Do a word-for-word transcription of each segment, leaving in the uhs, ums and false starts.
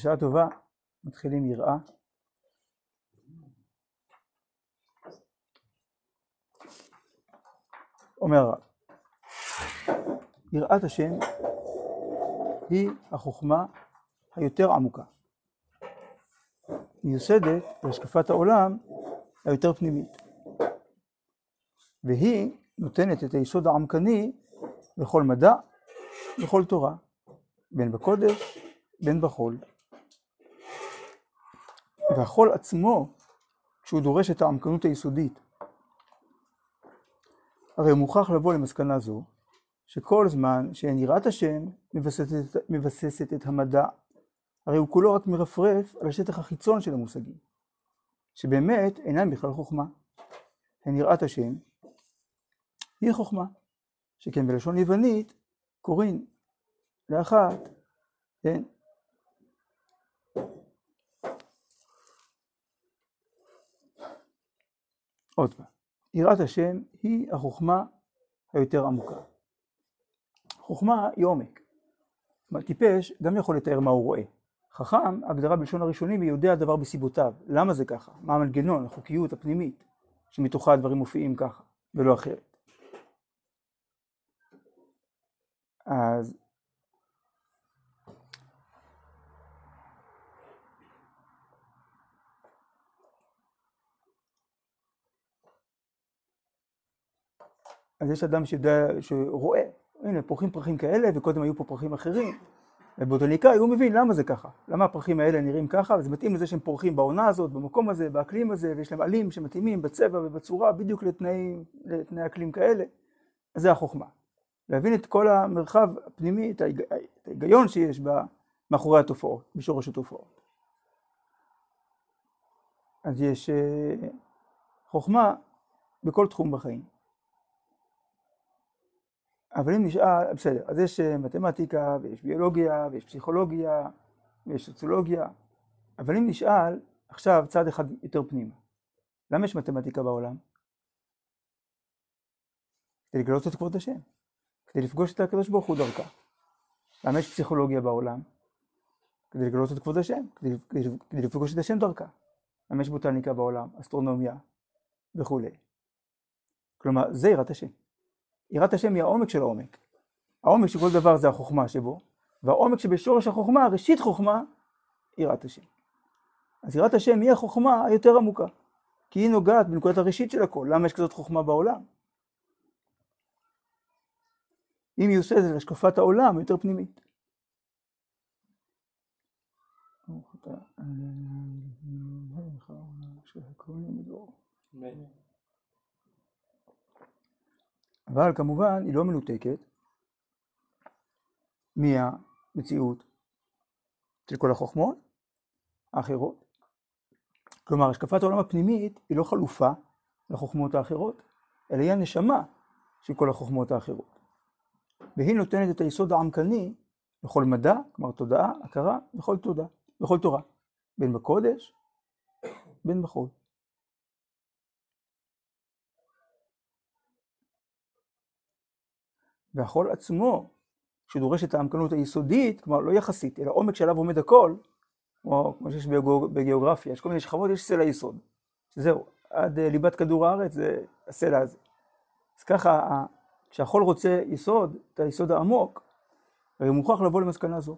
בשעה טובה מתחילים יראה. אומר הרב, יראת השם היא החוכמה היותר עמוקה, מיוסדת בהשקפת העולם היותר פנימית, והיא נותנת את היסוד העמקני לכל מדע, לכל תורה, בין בקודש בין בחול. והחול עצמו, כשהוא דורש את העמקנות היסודית, הרי מוכרח לבוא למסקנה זו, שכל זמן שיראת השם מבססת, מבססת את המדע, הרי הוא כולו רק מרפרף על השטח החיצון של המושגים, שבאמת אינם בכלל חוכמה. יראת השם היא חוכמה, שכן בלשון יוונית קוראים לאחת, כן? עוד פעם, יראת השם היא החוכמה היותר עמוקה. חוכמה היא עומק. טיפש גם יכול לתאר מה הוא רואה. חכם, הגדרה בלשון הראשונים, היא יודע הדבר בסיבותיו. למה זה ככה? מה המנגנון, החוקיות הפנימית, שמתוכה הדברים מופיעים ככה, ולא אחרת. אז אז יש אדם שיודע, שרואה, הנה פרחים פרחים כאלה, וקודם היו פה פרחים אחרים, ובוטניקאי הוא מבין למה זה ככה, למה הפרחים האלה נראים ככה, וזה מתאים לזה שהם פורחים בעונה הזאת, במקום הזה, באקלים הזה, ויש להם עלים שמתאימים בצבע ובצורה, בדיוק לתנאים, לתנאי אקלים כאלה. אז זה החוכמה. להבין את כל המרחב הפנימי, את ההיגיון שיש מאחורי התופעות, בשורש התופעות. אז יש חוכמה בכל תחום בחיים. אבל אם נשאל, בסדר, אז יש מתמטיקה, ויש ביולוגיה, ויש פסיכולוגיה, ויש סוציולוגיה. אבל אם נשאל, עכשיו צעד אחד יותר פנימה. למה יש מתמטיקה בעולם? כדי לגלות את כבוד השם. כדי לפגוש את הקדוש ברוך הוא דרכה. למה יש פסיכולוגיה בעולם? כדי לגלות את כבוד השם. כדי, כדי, כדי לפגוש את השם דרכה. למה יש בוטניקה בעולם, אסטרונומיה וכו'. כלומר, זה יראת השם. יראת השם היא העומק של העומק. העומק של כל דבר זה החוכמה שבו, והעומק שבשורש החוכמה, ראשית חוכמה, יראת השם. אז יראת השם היא החוכמה היותר עמוקה, כי היא נוגעת בנקודת הראשית של הכל. למה יש כזאת חוכמה בעולם? אם היא עושה את זה להשקפת העולם יותר פנימית. אבל כמובן היא לא מנותקת מהמציאות של כל החוכמות האחרות. כלומר, השקפת העולם הפנימית היא לא חלופה לחוכמות האחרות, אלא היא הנשמה של כל החוכמות האחרות. והיא נותנת את היסוד העמקני בכל מדע, כלומר תודעה, הכרה, בכל תודעה, בכל תורה, בין בקודש, בין בחול. והחול עצמו, שדורש את העמקנות היסודית, כלומר לא יחסית, אלא עומק שעליו עומד הכל, כמו שיש בגיאוגרפיה, יש כל מיני שכבות, יש סלע יסוד. שזהו, עד ליבת כדור הארץ זה הסלע הזה. אז ככה, כשהחול רוצה יסוד, את היסוד העמוק, הרי מוכרח לבוא למסקנה זו,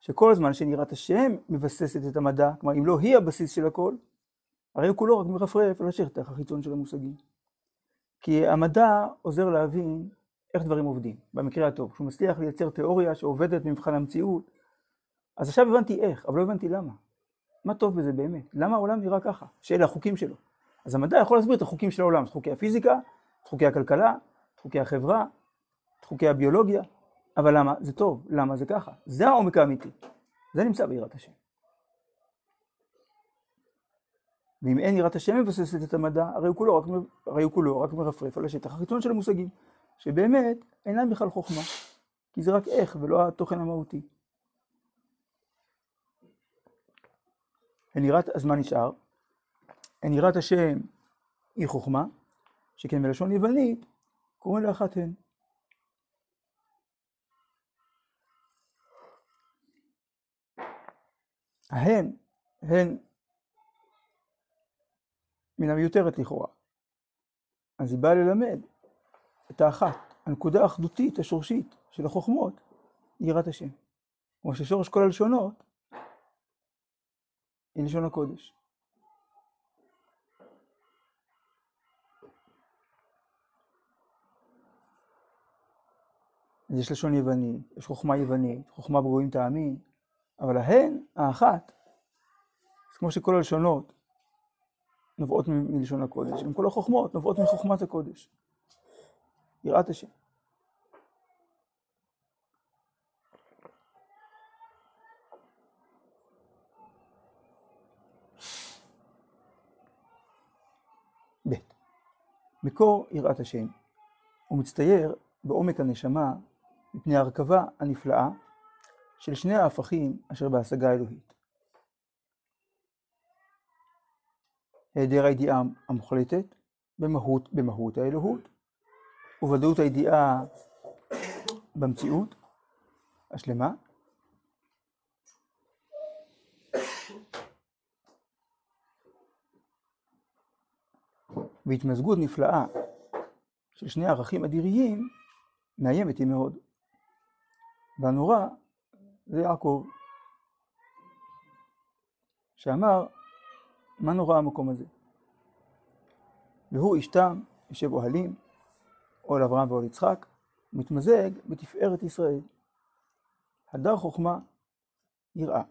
שכל הזמן שיראת השם מבססת את המדע, כלומר אם לא היא הבסיס של הכל, הרי הוא כולו רק מרפרף על השטח החיצון של המושגים. כי המדע עוזר להבין איך דברים עובדים, במקרה הטוב, שהוא מצליח לייצר תיאוריה שעובדת במבחן המציאות. אז עכשיו הבנתי איך, אבל לא הבנתי למה. מה טוב בזה באמת? למה העולם נראה ככה? שאלה החוקים שלו. אז המדע יכול להסביר את החוקים של העולם, את חוקי הפיזיקה, את חוקי הכלכלה, את חוקי החברה, את חוקי הביולוגיה. אבל למה? זה טוב. למה זה ככה? זה העומק האמיתי. זה נמצא ביראת השם. ואם אין יראת השם מבססת את המדע, הרי הוא כולו רק, הרי הוא כולו רק מרפרף על השטח החיצון של המושגים. שבאמת אינם בכלל חוכמה, כי זה רק איך ולא התוכן המהותי. יראת הזמן נשאר, יראת השם היא חוכמה, שכן בלשון יוונית קוראים לאחת הן. הן, הן מן המיותרת לכאורה. אז היא באה ללמד את האחת, הנקודה האחדותית השורשית של החוכמות, יראת השם. כמו ששורש כל הלשונות היא לשון הקודש. אז יש לשון יווני, יש חוכמה יוונית, חוכמה ברואים טעמים, אבל ההן, האחת, כמו שכל הלשונות נובעות מלשון הקודש, עם כל החוכמות נובעות מחוכמת הקודש. יראת השם. ב' מקור יראת השם. הוא מצטייר בעומק הנשמה מפני ההרכבה הנפלאה של שני ההפכים אשר בהשגה האלוהית. היעדר הידיעה המוחלטת במהות, במהות האלוהות, ובדעות הידיעה במציאות השלמה, והתמזגות נפלאה של שני ערכים אדיריים מאיימת היא מאוד. והנורא זה יעקב, שאמר, מה נורא המקום הזה? והוא אשתם, יושב אוהלים, אוהל אברהם ואוהל יצחק, מתמזג בתפארת ישראל. הדר חוכמה יראה.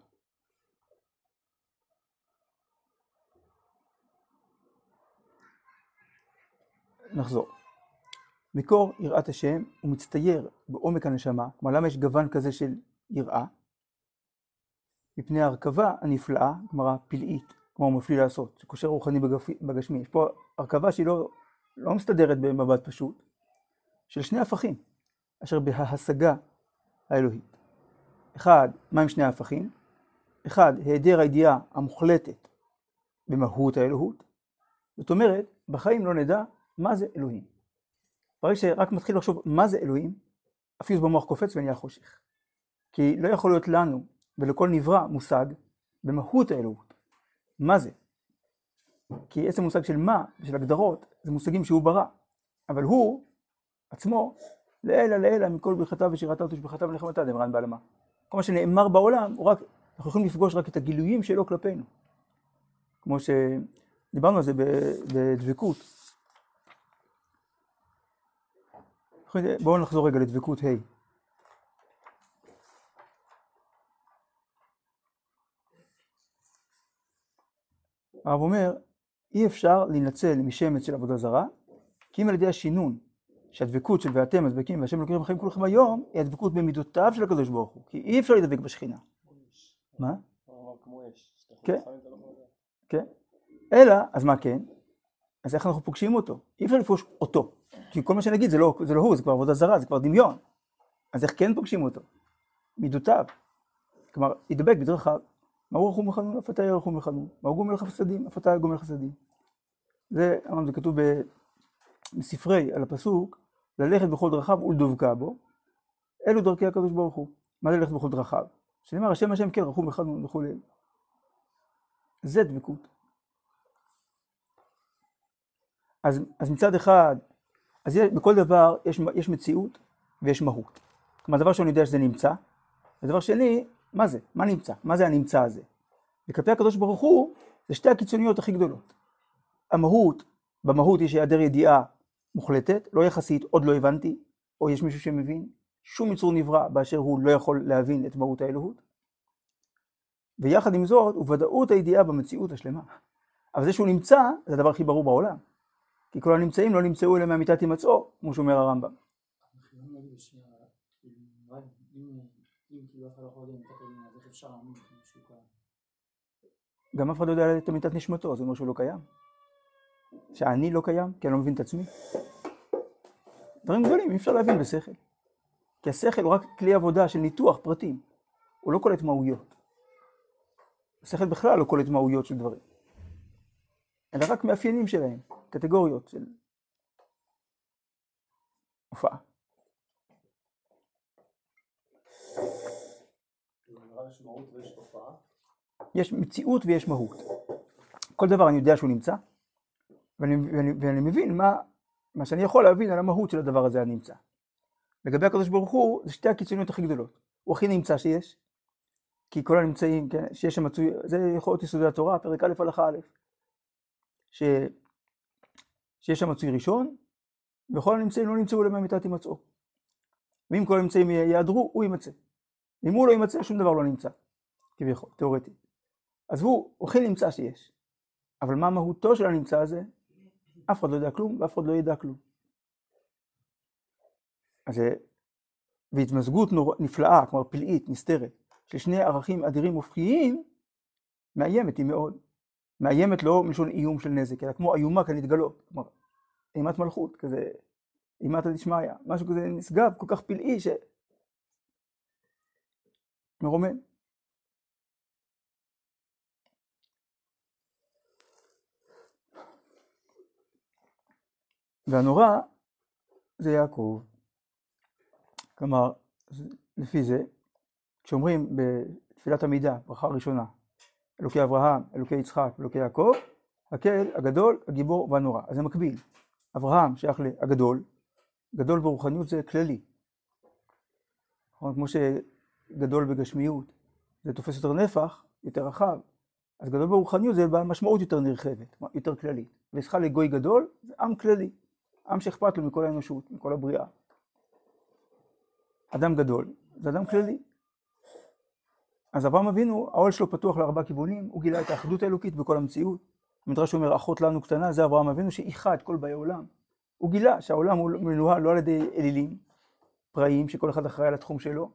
נחזור. מקור יראת השם הוא מצטייר בעומק הנשמה, כלומר למה יש גוון כזה של יראה? מפני ההרכבה הנפלאה, כלומר הפלאית, כמו הוא מפליא לעשות, שקושר רוחני בגשמי. יש פה הרכבה שהיא לא, לא מסתדרת במבט פשוט, של שני הפכים, אשר בההשגה האלוהית. אחד, מה עם שני ההפכים? אחד, היעדר הידיעה המוחלטת במהות האלוהות. זאת אומרת, בחיים לא נדע מה זה אלוהים. ברגע שרק מתחיל לחשוב מה זה אלוהים, הפיוס במוח קופץ ונהיה חושך. כי לא יכול להיות לנו ולכל נברא מושג במהות האלוהות. מה זה? כי עצם מושג של מה ושל הגדרות זה מושגים שהוא ברא. אבל הוא עצמו, לאלה לאלה מכל ברכתיו ושירתיו ותשבחתיו ונחמתיו, דמרן בעלמה. כל מה שנאמר בעולם, רק, אנחנו יכולים לפגוש רק את הגילויים שלו כלפינו. כמו שדיברנו על זה בדבקות. בואו נחזור רגע לדבקות ה'. הרב אומר, אי אפשר להינצל משמץ של עבודה זרה, כי אם על ידי השינון, שהדבקות של ואתם הדבקים והשם אלוקיכם חיים כולכם היום, היא הדבקות במידותיו של הקדוש ברוך הוא, כי אי אפשר להידבק בשכינה. מה? כמו אש. כן? כן? אלא, אז מה כן? אז איך אנחנו פוגשים אותו? אי אפשר לפגוש אותו. כי כל מה שנגיד זה לא, זה לא הוא, זה כבר עבודה זרה, זה כבר דמיון. אז איך כן פוגשים אותו? מידותיו. כלומר, ידבק בדרכיו. מהו רחום וחנון? אף אתה יהיה רחום וחנון. מהו גומל חסדים? אף אתה יהיה גומל חסדים. זה, אמרנו, זה כתוב בספרי על הפסוק, ללכת בכל דרכיו ולדבקה בו. אלו דרכי הקדוש ברוך הוא. מה זה ללכת בכל דרכיו? שנאמר, השם השם כן, רחום וחנון וכו'. זה דבקות. אז, אז מצד אחד, אז בכל דבר יש, יש מציאות ויש מהות. כלומר, דבר שאני יודע שזה נמצא, הדבר שני, מה זה? מה נמצא? מה זה הנמצא הזה? וכלפי הקדוש ברוך הוא, זה שתי הקיצוניות הכי גדולות. המהות, במהות יש היעדר ידיעה מוחלטת, לא יחסית, עוד לא הבנתי, או יש מישהו שמבין, שום יצור נברא באשר הוא לא יכול להבין את מהות האלוהות. ויחד עם זאת, הוא ודאות הידיעה במציאות השלמה. אבל זה שהוא נמצא, זה הדבר הכי ברור בעולם. כי כל הנמצאים לא נמצאו אלא מהמיטה תימצאו, כמו שאומר הרמב"ם. גם אף אחד לא יודע את מיטת נשמתו, זה אומר שהוא לא קיים. שאני לא קיים, כי אני לא מבין את עצמי. דברים גדולים, אי אפשר להבין בשכל. כי השכל הוא רק כלי עבודה של ניתוח פרטים. הוא לא קולט מהויות. השכל בכלל לא קולט מהויות של דברים. אלא רק מאפיינים שלהם. קטגוריות של הופעה. יש מהות ויש הופעה? יש מציאות ויש מהות. כל דבר אני יודע שהוא נמצא, ואני, ואני, ואני מבין מה, מה שאני יכול להבין על המהות של הדבר הזה הנמצא. לגבי הקדוש ברוך הוא, זה שתי הקיצוניות הכי גדולות. הוא הכי נמצא שיש, כי כל הנמצאים, כן, שיש המצוי, זה יכול להיות יסודי התורה, פרק א' הלכה א', ש... שיש שם מצוי ראשון, וכל הנמצאים לא נמצאו למה מיטת ימצאו. ואם כל הנמצאים יעדרו, הוא יימצא. אם הוא לא יימצא, שום דבר לא נמצא, כביכול, תיאורטית. אז הוא הכי נמצא שיש. אבל מה מהותו של הנמצא הזה? אף אחד לא יודע כלום, ואף אחד לא ידע כלום. אז והתמזגות נפלאה, כלומר פלאית, נסתרת, של שני ערכים אדירים הופכיים, מאיימת היא מאוד. מאיימת לא מלשון איום של נזק, אלא כמו איומה כנתגלות, כלומר, אימת מלכות, כזה, אימת הדשמיה, משהו כזה נשגב, כל כך פלאי ש... מרומן. והנורא זה יעקב. כלומר, לפי זה, כשאומרים בתפילת עמידה, ברכה ראשונה, אלוקי אברהם, אלוקי יצחק, אלוקי יעקב, הקהל, הגדול, הגיבור והנורא. אז זה מקביל. אברהם שייך להגדול, גדול ברוחניות זה כללי. כמו שגדול בגשמיות, זה תופס יותר נפח, יותר רחב, אז גדול ברוחניות זה בעל משמעות יותר נרחבת, יותר כללית. וישכה לגוי גדול, זה עם כללי, עם שאכפת לו מכל האנושות, מכל הבריאה. אדם גדול, זה אדם כללי. אז אברהם אבינו, העול שלו פתוח לארבע כיוונים, הוא גילה את האחדות האלוקית בכל המציאות. המדרש אומר, אחות לנו קטנה, זה אברהם אבינו שאיחד את כל באי העולם. הוא גילה שהעולם הוא מנוהל לא על ידי אלילים, פראיים, שכל אחד אחראי על התחום שלו,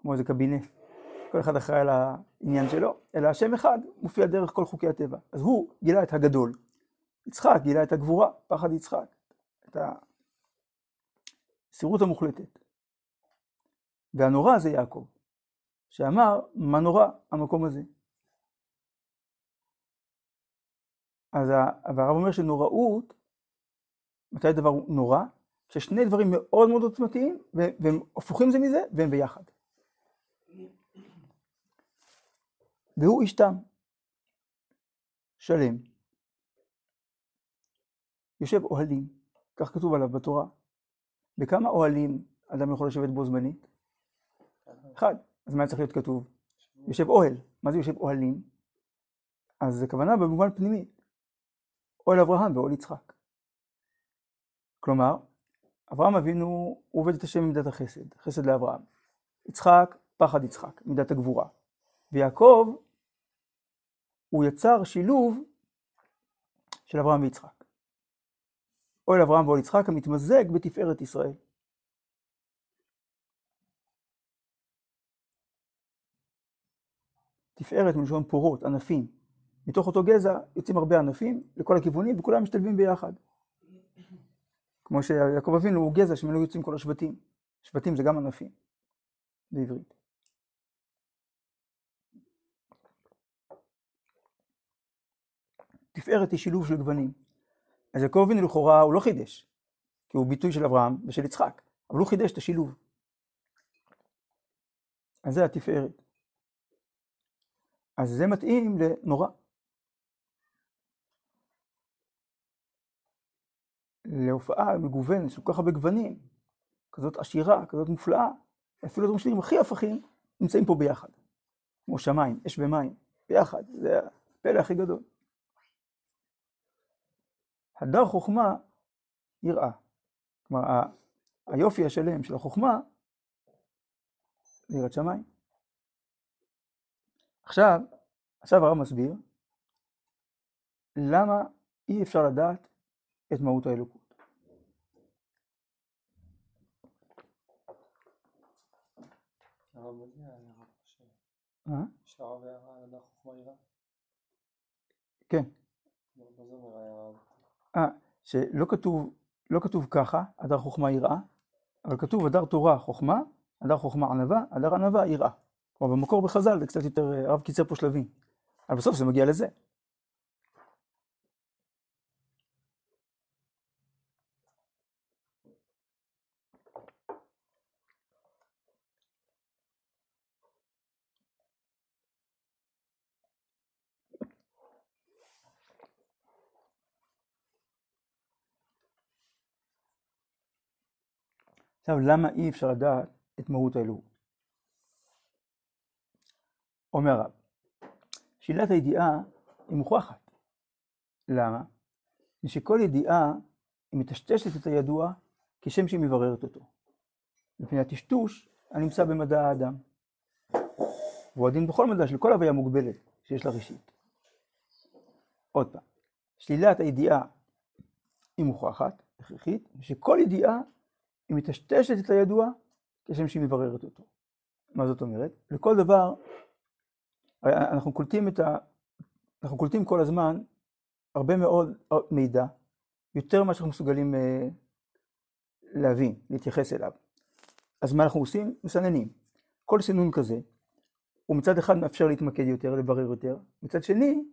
כמו איזה קבינט, כל אחד אחראי על העניין שלו, אלא השם אחד מופיע דרך כל חוקי הטבע. אז הוא גילה את הגדול. יצחק גילה את הגבורה, פחד יצחק, את הסירות המוחלטת. והנורא זה יעקב, שאמר, מה נורא המקום הזה? אז הרב אומר שנוראות, מתי דבר נורא? ששני דברים מאוד מאוד עוצמתיים, והם הפוכים זה מזה, והם ביחד. והוא איש תם, שלם, יושב אוהלים, כך כתוב עליו בתורה. בכמה אוהלים אדם יכול לשבת בו זמנית? אחד. אז מה צריך להיות כתוב? יושב אוהל. מה זה יושב אוהלים? אז זה כוונה במובן פנימי. אוהל אברהם ואוהל יצחק. כלומר, אברהם אבינו עובד את השם ממידת החסד, חסד לאברהם. יצחק, פחד יצחק, מידת הגבורה. ויעקב, הוא יצר שילוב של אברהם ויצחק. אוהל אברהם ואוהל יצחק המתמזג בתפארת ישראל. תפארת מלשון פורות, ענפים. מתוך אותו גזע יוצאים הרבה ענפים לכל הכיוונים וכולם משתלבים ביחד. כמו שיעקב אבינו הוא גזע שמנו יוצאים כל השבטים. שבטים זה גם ענפים בעברית. תפארת היא שילוב של גוונים. אז יעקב אבינו לכאורה הוא לא חידש, כי הוא ביטוי של אברהם ושל יצחק, אבל הוא חידש את השילוב. אז זה התפארת. אז זה מתאים לנורא. להופעה מגוונת, כל כך הרבה גוונים, כזאת עשירה, כזאת מופלאה, אפילו דברים שנראים הכי הפכים, נמצאים פה ביחד. כמו שמיים, אש ומים, ביחד, זה הפלא הכי גדול. הדר חוכמה יראה. כלומר, ה- היופי השלם של החוכמה, זה יראת שמיים. עכשיו, עכשיו הרב מסביר למה אי אפשר לדעת את מהות האלוקות. הרב מגיע, אני רק חושב. אה? שהרב היה רב חוכמה יראה? כן. מה זה אומר היה רב? אה, שלא כתוב, לא כתוב ככה, הדר חוכמה יראה, אבל כתוב הדר תורה חוכמה, הדר חוכמה ענווה, הדר ענווה יראה. כלומר, במקור בחז"ל זה קצת יותר, הרב קיצר פה שלבים. אבל בסוף זה מגיע לזה. עכשיו, למה אי אפשר לדעת את מהות האלוהות? אומר הרב, שאלת הידיעה היא מוכחת. למה? שכל ידיעה היא מטשטשת את הידוע כשם שהיא מבררת אותו. מפני הטשטוש הנמצא במדע האדם. והוא הדין בכל מדע של כל הוויה מוגבלת שיש לה ראשית. עוד פעם, שלילת הידיעה היא מוכחת, הכרחית, שכל ידיעה היא מטשטשת את הידוע כשם שהיא מבררת אותו. מה זאת אומרת? לכל דבר, אנחנו קולטים את ה... אנחנו קולטים כל הזמן הרבה מאוד מידע, יותר ממה שאנחנו מסוגלים להבין, להתייחס אליו. אז מה אנחנו עושים? מסננים. כל סינון כזה, הוא מצד אחד מאפשר להתמקד יותר, לברר יותר, מצד שני,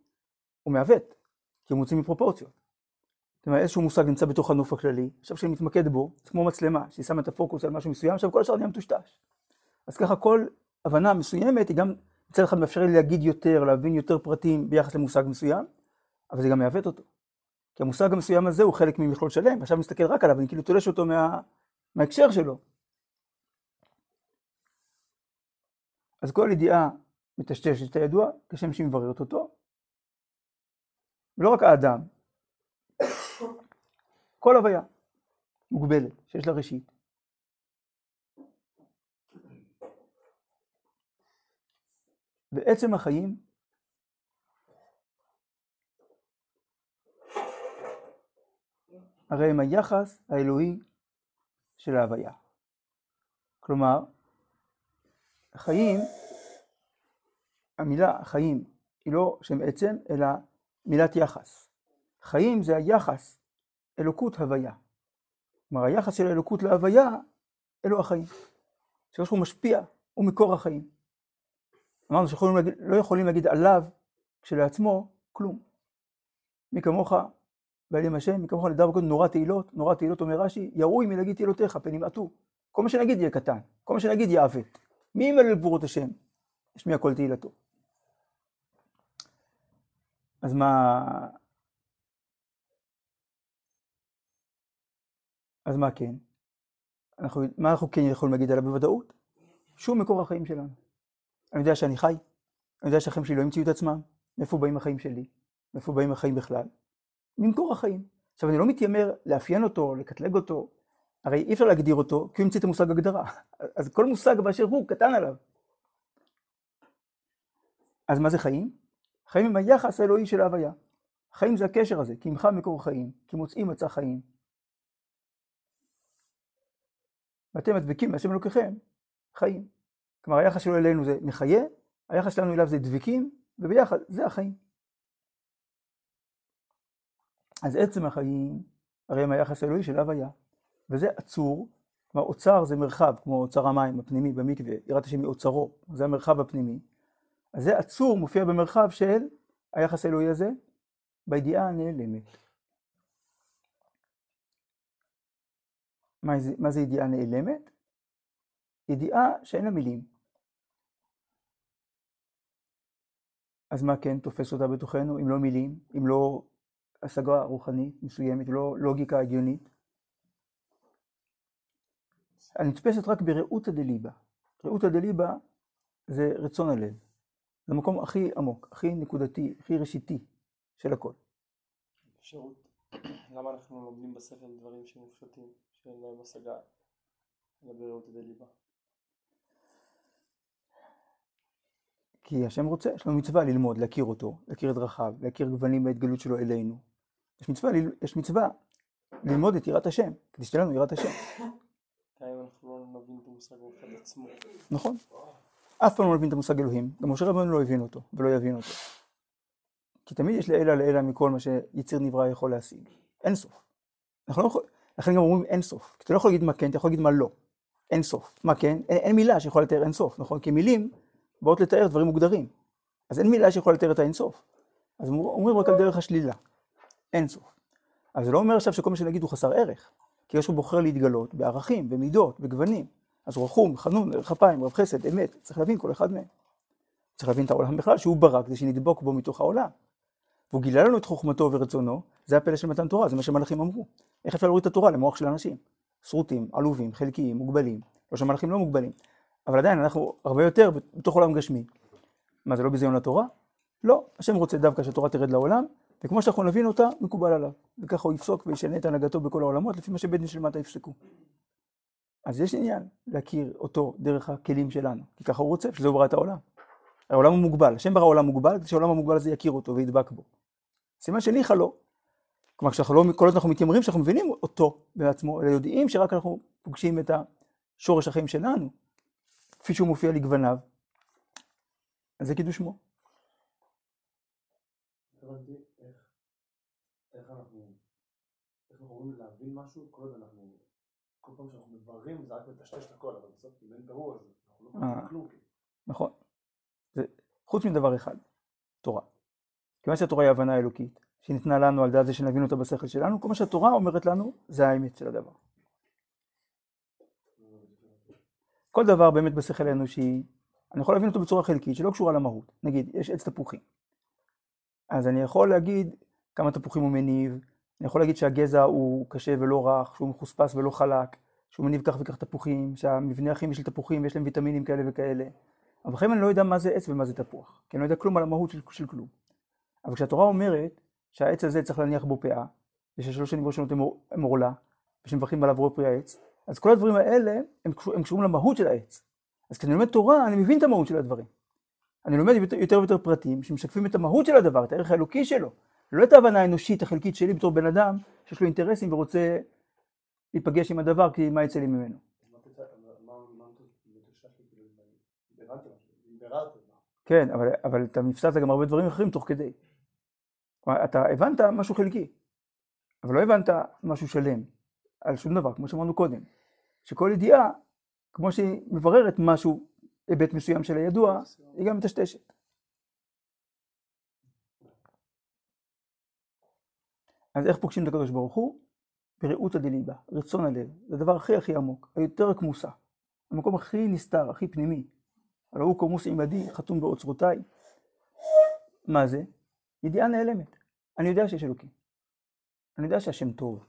הוא מעוות, כי הם מוצאים מפרופורציות. זאת אומרת, איזשהו מושג נמצא בתוך הנוף הכללי, עכשיו שאני מתמקד בו, זה כמו מצלמה, שהיא שמה את הפוקוס על משהו מסוים, עכשיו כל השאר נהיה מטושטש. אז ככה כל הבנה מסוימת, היא גם מצד אחד מאפשרת להגיד יותר, להבין יותר פרטים ביחס למושג מסוים, אבל זה גם מעוות אותו. כי המושג המסוים הזה הוא חלק ממכלול שלם, עכשיו נסתכל רק עליו, אני כאילו תולש אותו מה... מההקשר שלו. אז כל ידיעה מטשטשת את הידוע, כשם שהיא מבררת אותו. ולא רק האדם, כל הוויה מוגבלת, שיש לה ראשית. בעצם החיים, הרי הם היחס האלוהי של ההוויה. כלומר, חיים, המילה חיים היא לא שם עצם, אלא מילת יחס. חיים זה היחס, אלוקות הוויה. כלומר, היחס של האלוקות להוויה, אלו החיים. שכך שהוא משפיע, הוא מקור החיים. אמרנו שלא יכולים להגיד עליו, כשלעצמו, כלום. מי כמוך, בעלים השם, מי כמוך נדע בקודם נורא תהילות, נורא תהילות אומר רש"י, ירוי מלהגיד תהילותיך, פן ימעטו. כל מה שנגיד יהיה קטן, כל מה שנגיד יהיה עוות. מי ימלא לגבורות השם? ישמיע כל תהילתו. אז מה... אז מה כן? אנחנו... מה אנחנו כן יכולים להגיד עליו בוודאות? שום מקור החיים שלנו. אני יודע שאני חי, אני יודע שהחיים שלי לא המציאו את עצמם, מאיפה באים החיים שלי, מאיפה באים החיים בכלל? ממקור החיים. עכשיו אני לא מתיימר לאפיין אותו, לקטלג אותו, הרי אי אפשר להגדיר אותו, כי הוא המציא את המושג הגדרה. אז כל מושג באשר הוא קטן עליו. אז מה זה חיים? חיים הם היחס האלוהי של ההוויה. חיים זה הקשר הזה, כי עמך מקור חיים, כי מוצאים מצא חיים. ואתם הדבקים, השם אלוקיכם, חיים. כלומר, היחס שלו אלינו זה מחיה, היחס שלנו אליו זה דבקים, וביחד זה החיים. אז עצם החיים, הרי הם היחס האלוהי של ההוויה. וזה עצור, כלומר, אוצר זה מרחב, כמו אוצר המים הפנימי במקווה, יראת השם מאוצרו, זה המרחב הפנימי. אז זה עצור מופיע במרחב של היחס האלוהי הזה, בידיעה הנעלמת. מה זה, מה זה ידיעה נעלמת? ידיעה שאין לה מילים. אז מה כן תופס אותה בתוכנו, אם לא מילים, אם לא השגה רוחנית מסוימת, לא לוגיקה הגיונית? אני נתפסת רק ברעותא דליבה. רעותא דליבה זה רצון הלב. זה המקום הכי עמוק, הכי נקודתי, הכי ראשיתי של הכל. אפשרות, למה אנחנו לומדים בספר דברים שמופשטים, שאין להם השגה, לבראות את הליבה? כי השם רוצה, יש לנו מצווה ללמוד, להכיר אותו, להכיר את דרכיו, להכיר גוונים בהתגלות שלו אלינו. יש מצווה, יש מצווה ללמוד את יראת השם, כדי שתהיה לנו יראת השם. האם אנחנו לא נבין את המושג אחד עצמו? נכון. אף פעם לא מבין את המושג אלוהים, גם משה רבנו לא הבין אותו, ולא יבין אותו. כי תמיד יש לאלה לאלה מכל מה שיציר נברא יכול להשיג. אין סוף. אנחנו לא יכול... לכן גם אומרים אין סוף. כי אתה לא יכול להגיד מה כן, אתה יכול להגיד מה לא. אין סוף. מה כן? אין, אין מילה שיכולה לתאר אין סוף, נכון? כי מילים באות לתאר דברים מוגדרים. אז אין מילה שיכולה לתאר את האין סוף. אז אומרים רק על דרך השלילה. אין סוף. אז זה לא אומר עכשיו שכל מה שנגיד הוא חסר ערך. כי יש הוא בוחר להתגלות בערכים, במידות, בגוונים. אז רחום, חנון, ערך אפיים, רב חסד, אמת, צריך להבין כל אחד מהם. צריך להבין את העולם בכלל, שהוא ברא כדי שנדבוק בו מתוך העולם. והוא גילה לנו את חוכמתו ורצונו, זה הפלא של מתן תורה, זה מה שמלאכים אמרו. איך אפשר להוריד את התורה למוח של האנשים? סרוטים, עלובים, חלקיים, מוגבלים. לא שהמלאכים לא מוגבלים, אבל עדיין אנחנו הרבה יותר בתוך עולם גשמי. מה, זה לא ביזיון לתורה? לא, השם רוצה דווקא שהתורה תרד לעולם, וכמו שאנחנו נבין אותה, מקובל עליו. וככה הוא יפסוק וישנה את הנהגתו בכל העולמות, לפי מה שבית דין של מטה יפסקו. אז יש עניין להכיר אותו דרך הכלים שלנו, כי ככה הוא רוצה, שזה הוא ברא את העולם. העולם הוא מוגבל, השם ברא העולם מוגבל, כדי שהעולם המוגבל הזה יכיר אותו וידבק בו. סימן שניחא לא. כלומר, כל עוד אנחנו מתיימרים שאנחנו מבינים אותו בעצמו, אלא יודעים שרק אנחנו פוגשים את השורש החיים שלנו, כפי שהוא מופיע לגווניו, אז זה קידוש שמו. איך אנחנו יכולים להבין משהו, כל עוד אנחנו, כל פעם שאנחנו מבררים, זה רק מטשטש את הכל, אבל בסוף אם אין ברור, אז אנחנו לא מבינים כלום. נכון. חוץ מדבר אחד, תורה. כיוון שהתורה היא הבנה אלוקית, שניתנה לנו על דעת זה שנבין אותה בשכל שלנו, כל מה שהתורה אומרת לנו, זה האמת של הדבר. כל דבר באמת בשכל האנושי, אני יכול להבין אותו בצורה חלקית, שלא קשורה למהות. נגיד, יש עץ תפוחים. אז אני יכול להגיד כמה תפוחים הוא מניב, אני יכול להגיד שהגזע הוא קשה ולא רך, שהוא מחוספס ולא חלק, שהוא מניב כך וכך תפוחים, שהמבנה הכימי של תפוחים, יש להם ויטמינים כאלה וכאלה. אבל אחרי אני לא יודע מה זה עץ ומה זה תפוח, כי אני לא יודע כלום על המהות של, של כלום. אבל כשהתורה אומרת שהעץ הזה צריך להניח בו פאה, וששלוש שנים ראשונות הם עורלה, ושמברכים עליו רואי פרי העץ, אז כל הדברים האלה הם, קשור, הם קשורים למהות של העץ. אז כשאני לומד תורה, אני מבין את המהות של הדברים. אני לומד יותר ויותר פרטים שמשקפים את המהות של הדבר, את הערך האלוקי שלו. לא את ההבנה האנושית החלקית שלי בתור בן אדם, שיש לו אינטרסים ורוצה להיפגש עם הדבר, כי מה יצא לי ממנו. כן, אבל, אבל אתה מפסדת גם הרבה דברים אחרים תוך כדי. אתה הבנת משהו חלקי, אבל לא הבנת משהו שלם על שום דבר, כמו שאמרנו קודם. שכל ידיעה, כמו שהיא מבררת משהו, היבט מסוים של הידוע, היא גם מטשטשת. אז איך פוגשים את הקדוש ברוך הוא? בראות הדליבה, רצון הלב. זה הדבר הכי הכי עמוק, היותר כמוסה. המקום הכי נסתר, הכי פנימי. הלא הוא כמוס עימדי, חתום באוצרותיי. מה זה? ידיעה נעלמת. אני יודע שיש אלוקים. אני יודע שהשם טוב.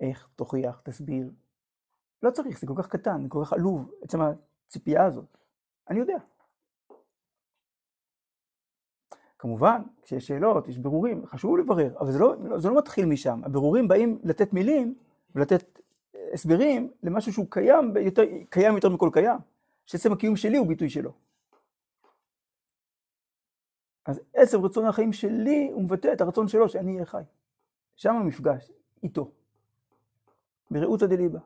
איך? תוכיח, תסביר. לא צריך, זה כל כך קטן, כל כך עלוב, עצם הציפייה הזאת. אני יודע. כמובן, כשיש שאלות, יש ברורים, חשוב לברר, אבל זה לא, זה לא מתחיל משם. הברורים באים לתת מילים ולתת הסברים למשהו שהוא קיים יותר, קיים יותר מכל קיים. שעצם הקיום שלי הוא ביטוי שלו. אז עצם רצון החיים שלי הוא מבטא את הרצון שלו שאני אהיה חי. שם המפגש איתו. ברעותא דליבה.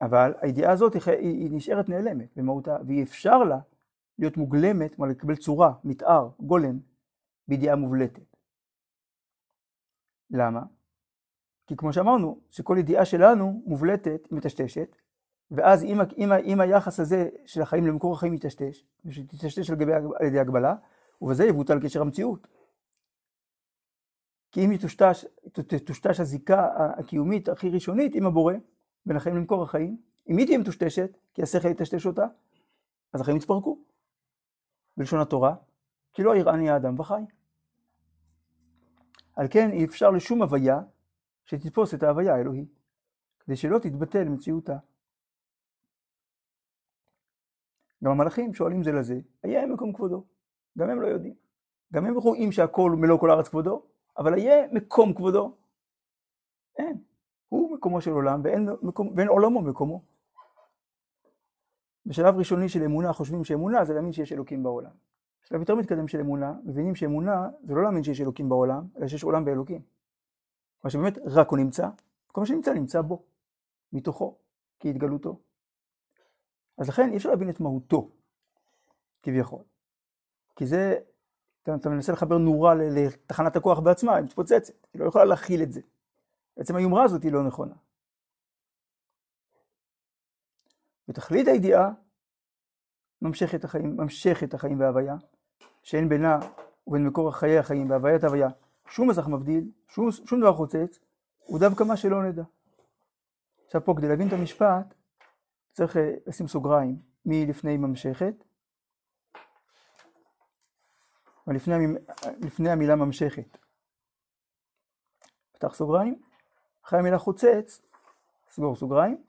אבל הידיעה הזאת היא, היא נשארת נעלמת במהותה, והיא אפשר לה להיות מוגלמת, כלומר לקבל צורה, מתאר, גולם, בידיעה מובלטת. למה? כי כמו שאמרנו, שכל ידיעה שלנו מובלטת, מטשטשת, ואז אם, אם, אם היחס הזה של החיים למקור החיים יטשטש, ושתטשטש על, על ידי הגבלה, ובזה יבוטל קשר המציאות. כי אם תטושטש הזיקה הקיומית הכי ראשונית עם הבורא, בין החיים למקור החיים, אם היא תהיה מטושטשת, כי השכל יטשטש אותה, אז החיים יתפרקו. בלשון התורה, כי לא יראני האדם וחי. על כן אי אפשר לשום הוויה שתתפוס את ההוויה האלוהית, כדי שלא תתבטל למציאותה. גם המלאכים שואלים זה לזה, היה מקום כבודו? גם הם לא יודעים. גם הם רואים שהכל מלוא כל הארץ כבודו, אבל היה מקום כבודו? אין. הוא מקומו של עולם, ואין, מקום, ואין עולמו מקומו. בשלב ראשוני של אמונה, חושבים שאמונה זה להאמין שיש אלוקים בעולם. בשלב יותר מתקדם של אמונה, מבינים שאמונה זה לא להאמין שיש אלוקים בעולם, אלא שיש עולם באלוקים. מה שבאמת רק הוא נמצא, כל מה שנמצא נמצא בו, מתוכו, כהתגלותו. אז לכן אי אפשר להבין את מהותו, כביכול. כי זה, אתה, אתה מנסה לחבר נורה לתחנת הכוח בעצמה, היא מתפוצצת, היא לא יכולה להכיל את זה. בעצם היומרה הזאת היא לא נכונה. ותכלית הידיעה ממשך את החיים, ממשך את החיים וההוויה, שאין בינה ובין מקור חיי החיים וההוויית ההוויה, שום מסך מבדיל, שום, שום דבר חוצץ, הוא דווקא מה שלא נדע. עכשיו פה, כדי להבין את המשפט, צריך לשים סוגריים מלפני ממשכת, ולפני לפני המילה ממשכת. פתח סוגריים, אחרי המילה חוצץ, סגור סוגריים.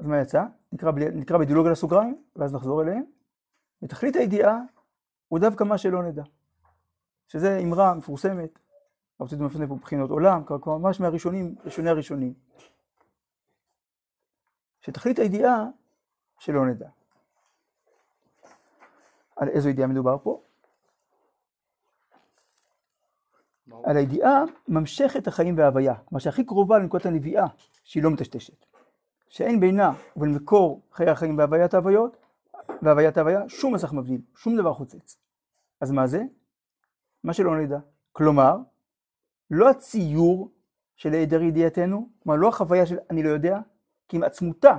אז מה יצא? נקרא, נקרא בדילוג על הסוגריים, ואז נחזור אליהם. ותכלית הידיעה הוא דווקא מה שלא נדע. שזה אמרה מפורסמת, רציתי מפנה פה בחינות עולם, כבר ממש מהראשונים, ראשוני הראשונים. שתכלית הידיעה שלא נדע. על איזו ידיעה מדובר פה? על הידיעה ממשכת החיים וההוויה, מה שהכי קרובה לנקודת הנביאה, שהיא לא מטשטשת. שאין בינה ובין מקור חיי החיים בהוויית ההוויות, בהוויית ההוויה, שום מסך מבדיל, שום דבר חוצץ. אז מה זה? מה שלא נדע. כלומר, לא הציור של היעדר ידיעתנו, כלומר לא החוויה של אני לא יודע, כי עם עצמותה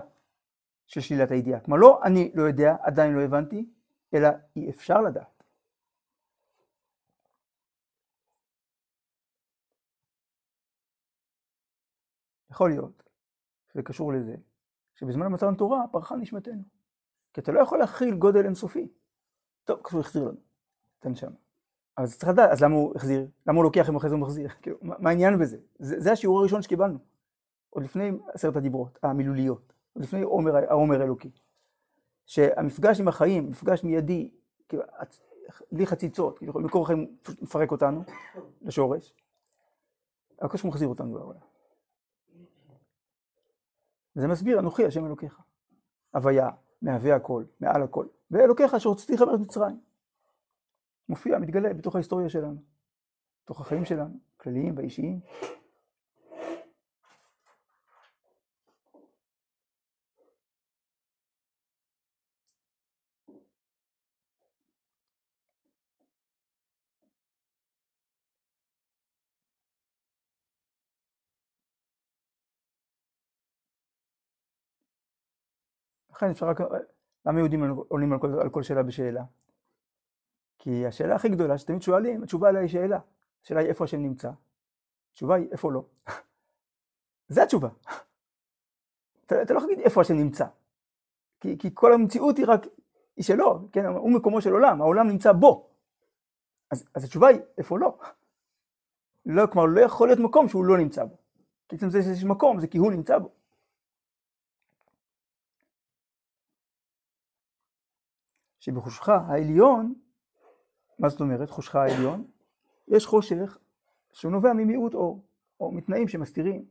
של שלילת הידיעה. כלומר לא אני לא יודע, עדיין לא הבנתי, אלא אי אפשר לדעת. יכול להיות, זה קשור לזה, שבזמן מתן תורה פרחה נשמתנו. כי אתה לא יכול להכיל גודל אינסופי. טוב, כשהוא החזיר לנו, תן שם. אז צריך לדעת, אז למה הוא החזיר? למה הוא לוקח אם אחרי זה הוא מחזיר? כאילו, מה העניין בזה? זה, זה השיעור הראשון שקיבלנו. עוד לפני עשרת הדיברות, המילוליות. עוד לפני עומר, העומר האלוקי. שהמפגש עם החיים, מפגש מיידי, כאילו, בלי חציצות, כאילו, מקור החיים מפרק אותנו לשורש. הקדוש מחזיר אותנו לעולם. זה מסביר, אנוכי השם אלוקיך. הוויה, מהווה הכל, מעל הכל. ואלוקיך שהוצאתיך מארץ מצרים. מופיע, מתגלה בתוך ההיסטוריה שלנו, בתוך החיים שלנו, כלליים ואישיים. לכן אפשר רק... למה יהודים עונים על כל, על כל שאלה בשאלה? כי השאלה הכי גדולה שתמיד שואלים, התשובה עליה היא שאלה. השאלה היא איפה השם נמצא. התשובה היא איפה לא. זה התשובה. אתה, אתה לא יכול להגיד איפה השם נמצא. כי, כי כל המציאות היא רק, היא שלו, כן? הוא מקומו של עולם, העולם נמצא בו. אז, אז התשובה היא איפה לא. לא, כלומר, לא יכול להיות מקום שהוא לא נמצא בו. כי בעצם זה שיש מקום, זה כי הוא נמצא בו. שבחושך העליון, מה זאת אומרת? חושך העליון. יש חושך שהוא נובע ממיעוט אור, או מתנאים שמסתירים.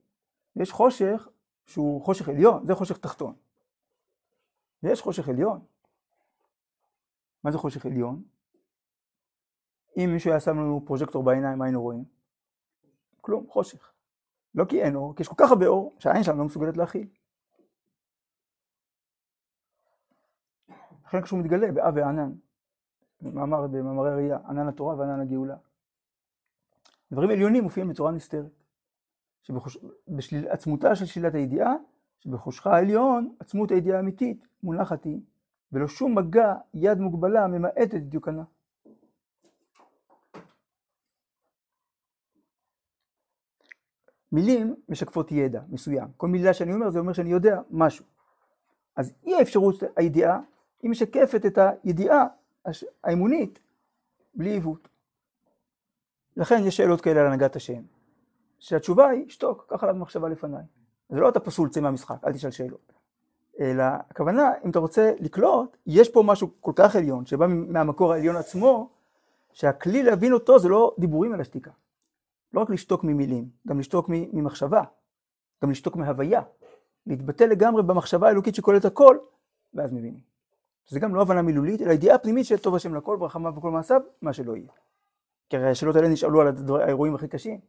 יש חושך שהוא חושך עליון, זה חושך תחתון. ויש חושך עליון. מה זה חושך עליון? אם מישהו היה שם לנו פרוז'קטור בעיניים, מה היינו רואים? כלום, חושך. לא כי אין אור, כי יש כל כך הרבה אור, שהעין שלנו לא מסוגלת להכיל. לכן כשהוא מתגלה באב וענן. במאמר, במאמרי הראייה, ענן התורה וענן הגאולה. דברים עליונים מופיעים בצורה נסתרת. שבחוש... בשל... עצמותה של שלילת הידיעה, שבחושך העליון, עצמות הידיעה האמיתית, מונחת היא, ולא שום מגע יד מוגבלה ממעטת את דיוקנה. מילים משקפות ידע מסוים. כל מילה שאני אומר, זה אומר שאני יודע משהו. אז אי האפשרות הידיעה, היא משקפת את הידיעה, האמונית בלי עיוות. לכן יש שאלות כאלה על הנהגת השם, שהתשובה היא שתוק, קח עליו מחשבה לפניי. זה לא אתה פסול, צא מהמשחק, אל תשאל שאלות. אלא הכוונה, אם אתה רוצה לקלוט, יש פה משהו כל כך עליון, שבא מהמקור העליון עצמו, שהכלי להבין אותו זה לא דיבורים על השתיקה. לא רק לשתוק ממילים, גם לשתוק ממחשבה, גם לשתוק מהוויה, להתבטא לגמרי במחשבה האלוקית שכוללת הכל, ואז מבינים. שזה גם לא הבנה מילולית, אלא ידיעה פנימית של טוב השם לכל, ברחמיו וכל מעשיו, מה שלא יהיה. כי הרי השאלות האלה נשאלו על הדבר, האירועים הכי קשים.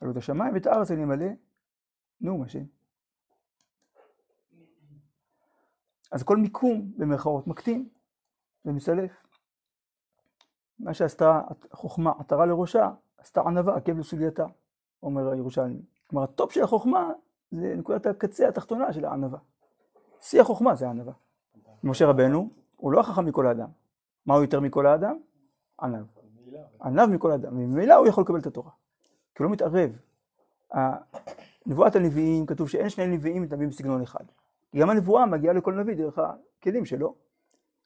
עלו את השמיים ואת הארץ אני מלא, נאום השם. אז כל מיקום במרכאות מקטין ומסלף. מה שעשתה חוכמה, עטרה לראשה, עשתה ענווה, עקב לסולייתה, אומר הירושלמי. כלומר, הטופ של החוכמה זה נקודת הקצה התחתונה של הענווה. שיא החוכמה זה הענווה. משה רבנו, הוא לא החכם מכל האדם. מה הוא יותר מכל האדם? ענו. ענו מכל האדם. וממילא הוא יכול לקבל את התורה. כי הוא לא מתערב. נבואת הנביאים, כתוב שאין שני נביאים מתנבאים בסגנון אחד. גם הנבואה מגיעה לכל נביא דרך הכלים שלו.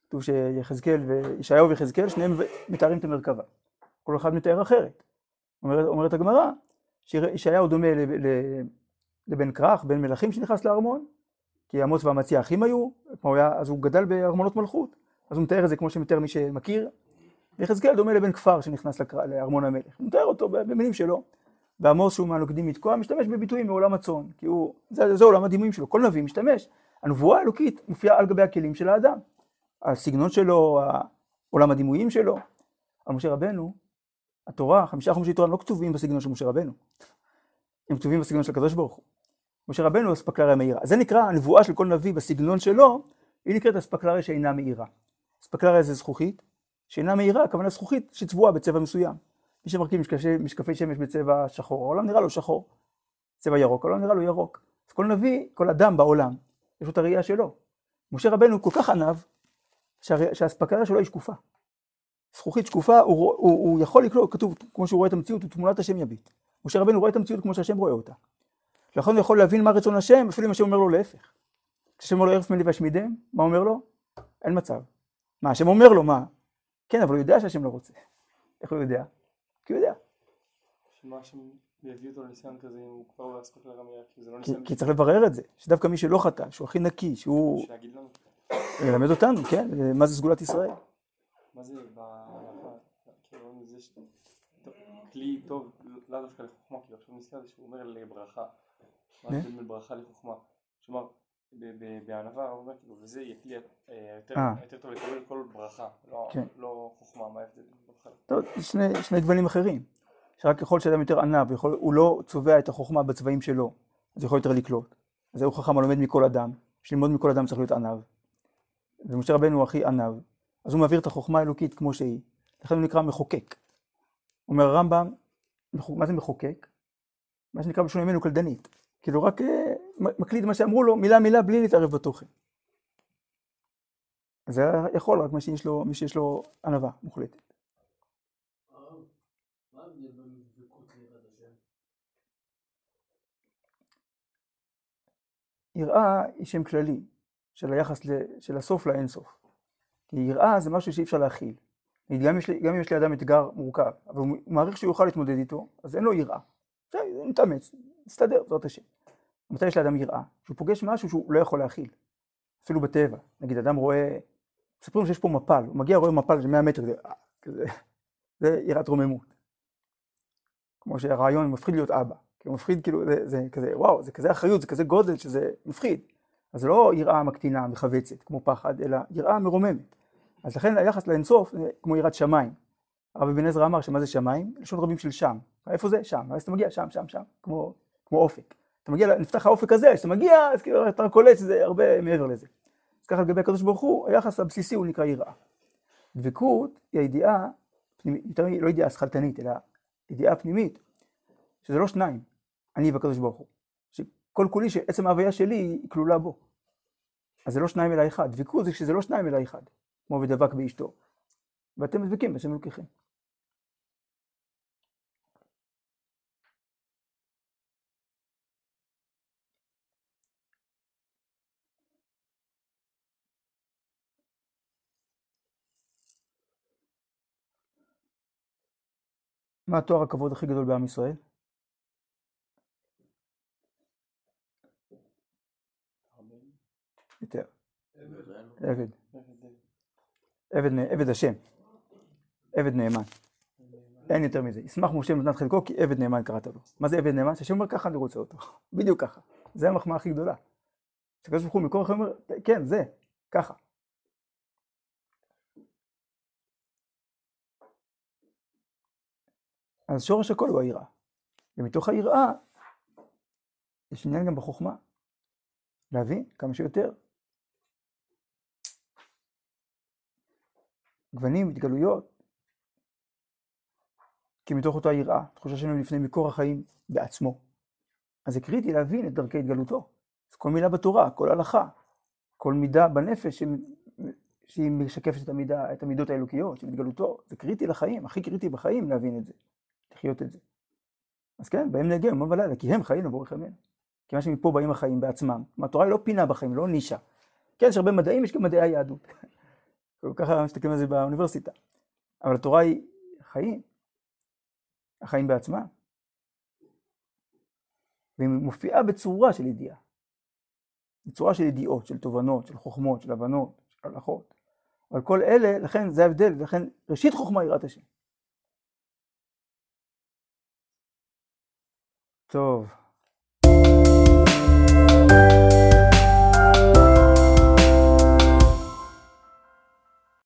כתוב שיחזקאל וישעיהו ויחזקאל, שניהם מתארים את המרכבה. כל אחד מתאר אחרת. אומרת, אומרת הגמרא, שישעיהו דומה לבן קרח, בן מלכים שנכנס לארמון, כי עמוס והמציע אחים היו, הוא היה, אז הוא גדל בארמונות מלכות, אז הוא מתאר את זה כמו שמתאר מי שמכיר. ויחזקאל דומה לבן כפר שנכנס לארמון המלך, הוא מתאר אותו במילים שלו. ועמוס שהוא מהנוקדים מתקוע, משתמש בביטויים מעולם הצאן, כי הוא, זה, זה עולם הדימויים שלו, כל נביא משתמש. הנבואה האלוקית מופיעה על גבי הכלים של האדם, הסגנון שלו, עולם הדימויים שלו. על משה רבנו, התורה, חמישה חומשי תורה לא כתובים בסגנון של משה רבנו, הם כתובים בסגנון של הקדוש ברוך הוא. משה רבנו אספקלריה מאירה, אז זה נקרא הנבואה של כל נביא בסגנון שלו, היא נקראת אספקלריה שאינה מאירה. אספקלריה זה זכוכית, שאינה מאירה, הכוונה זכוכית שצבועה בצבע מסוים. מי שמרכיב משקפי, משקפי שמש בצבע שחור, העולם נראה לו שחור, צבע ירוק, העולם נראה לו ירוק. אז כל נביא, כל אדם בעולם, יש לו את הראייה שלו. משה רבנו כל כך ענב, שהאספקלריה שלו היא שקופה. זכוכית שקופה, הוא, הוא, הוא יכול לקרוא, כתוב, כמו שהוא רואה את המציאות, הוא תמונת השם יביט. משה רבנו רואה את המציאות כמו שהשם רואה אותה. לכן הוא יכול להבין מה רצון השם, אפילו אם השם אומר לו להפך. כשהשם אומר לו הרף מלי והשמידם, מה אומר לו? אין מצב. מה, השם אומר לו, מה? כן, אבל הוא יודע שהשם לא רוצה. איך הוא יודע? כי הוא יודע. שמה שיביא אותו לניסיון כזה, אם הוא כבר לא אספק לרמיה, כי זה לא ניסיון. כי צריך לברר את זה, שדווקא מי שלא חטא, שהוא הכי נקי, שהוא... שיגיד לנו. ילמד אותנו, כן? מה זה סגולת ישראל? מה זה? כאילו, זה כלי טוב, לא דווקא לחוכמה, כי עכשיו ניסיון זה שהוא אומר לברכה. מה זה מברכה לחוכמה? שאומר, בענווה, הוא אומר, כאילו, וזה יהיה כלי יותר טוב לקבל כל ברכה, לא חוכמה, מה ההבדל? טוב, שני, שני גוונים אחרים, שרק ככל שאדם יותר ענב, יכול, הוא לא צובע את החוכמה בצבעים שלו, אז יכול יותר לקלוט. אז זהו חכם הלומד מכל אדם, שללמוד מכל אדם צריך להיות ענב. ומשה רבנו הוא הכי ענב, אז הוא מעביר את החוכמה האלוקית כמו שהיא, לכן הוא נקרא מחוקק. אומר הרמב"ם, מה זה מחוקק? מה שנקרא בשונה ממנו קלדנית, כאילו רק מקליד מה שאמרו לו, מילה מילה בלי להתערב בתוכן. זה יכול רק מי שיש לו, מי שיש לו ענבה מוחלטת. יראה היא שם כללי של היחס ל, של הסוף לאינסוף. כי יראה זה משהו שאי אפשר להכיל. גם, יש, גם אם יש לאדם אתגר מורכב, אבל הוא מעריך שהוא יוכל להתמודד איתו, אז אין לו יראה. זה נתאמץ, נסתדר, זאת השם. מתי יש לאדם יראה? שהוא פוגש משהו שהוא לא יכול להכיל. אפילו בטבע. נגיד, אדם רואה, מספרים שיש פה מפל, הוא מגיע, רואה מפל של מאה מטר, זה, כזה, זה יראת רוממות. כמו שהרעיון מפחיד להיות אבא. כי הוא מפחיד, כאילו, זה, זה כזה, וואו, זה כזה אחריות, זה כזה גודל שזה מפחיד. אז זה לא יראה מקטינה, מחבצת, כמו פחד, אלא יראה מרוממת. אז לכן היחס לאינסוף זה כמו יראת שמיים. הרב אבן עזרא אמר שמה זה שמיים? לשון רבים של שם. איפה זה? שם. אז אתה מגיע שם, שם, שם, כמו, כמו אופק. אתה מגיע, נפתח האופק הזה, שאתה מגיע, אז כאילו אתה קולט שזה הרבה מעבר לזה. אז ככה לגבי הקדוש ברוך הוא, היחס הבסיסי הוא נקרא יראה. דבקות היא הידיעה, יותר לא ידיעה שכלתנית, אלא ידיעה פנימית, שזה לא שניים. אני והקדוש ברוך הוא, שכל כולי שעצם ההוויה שלי היא כלולה בו. אז זה לא שניים אלא אחד, דבקות זה שזה לא שניים אלא אחד, כמו ודבק באשתו. ואתם מדבקים בשם אלוקיכם. מה התואר הכבוד הכי גדול בעם ישראל? יותר. עבד. עבד. עבד השם. עבד נאמן. אין יותר מזה. ישמח משה נתנת חלקו כי עבד נאמן קראת לו. מה זה עבד נאמן? שהשם אומר ככה אני רוצה אותו. בדיוק ככה. זה המחמאה הכי גדולה. כשהקדוש ברוך הוא מכוח אומר, כן, זה. ככה. אז שורש הכל הוא היראה. ומתוך היראה, יש עניין גם בחוכמה. להבין כמה שיותר. גוונים, התגלויות, כי מתוך אותה יראה, תחושה שלנו לפני מקור החיים בעצמו. אז זה קריטי להבין את דרכי התגלותו. אז כל מילה בתורה, כל הלכה, כל מידה בנפש שהיא משקפת את, המידה, את המידות האלוקיות, שבתגלותו, זה קריטי לחיים, הכי קריטי בחיים להבין את זה, לחיות את זה. אז כן, בהם נהגה יומם ולילה, כי הם חיינו בורחמנו. כיוון שמפה באים החיים בעצמם. התורה היא לא פינה בחיים, לא נישה. כן, יש הרבה מדעים, יש גם מדעי היהדות. ככה מסתכלים על זה באוניברסיטה. אבל התורה היא חיים, החיים בעצמה. והיא מופיעה בצורה של ידיעה. בצורה של ידיעות, של תובנות, של חוכמות, של הבנות, של הלכות. אבל כל אלה, לכן זה ההבדל, לכן ראשית חוכמה יראת השם. טוב.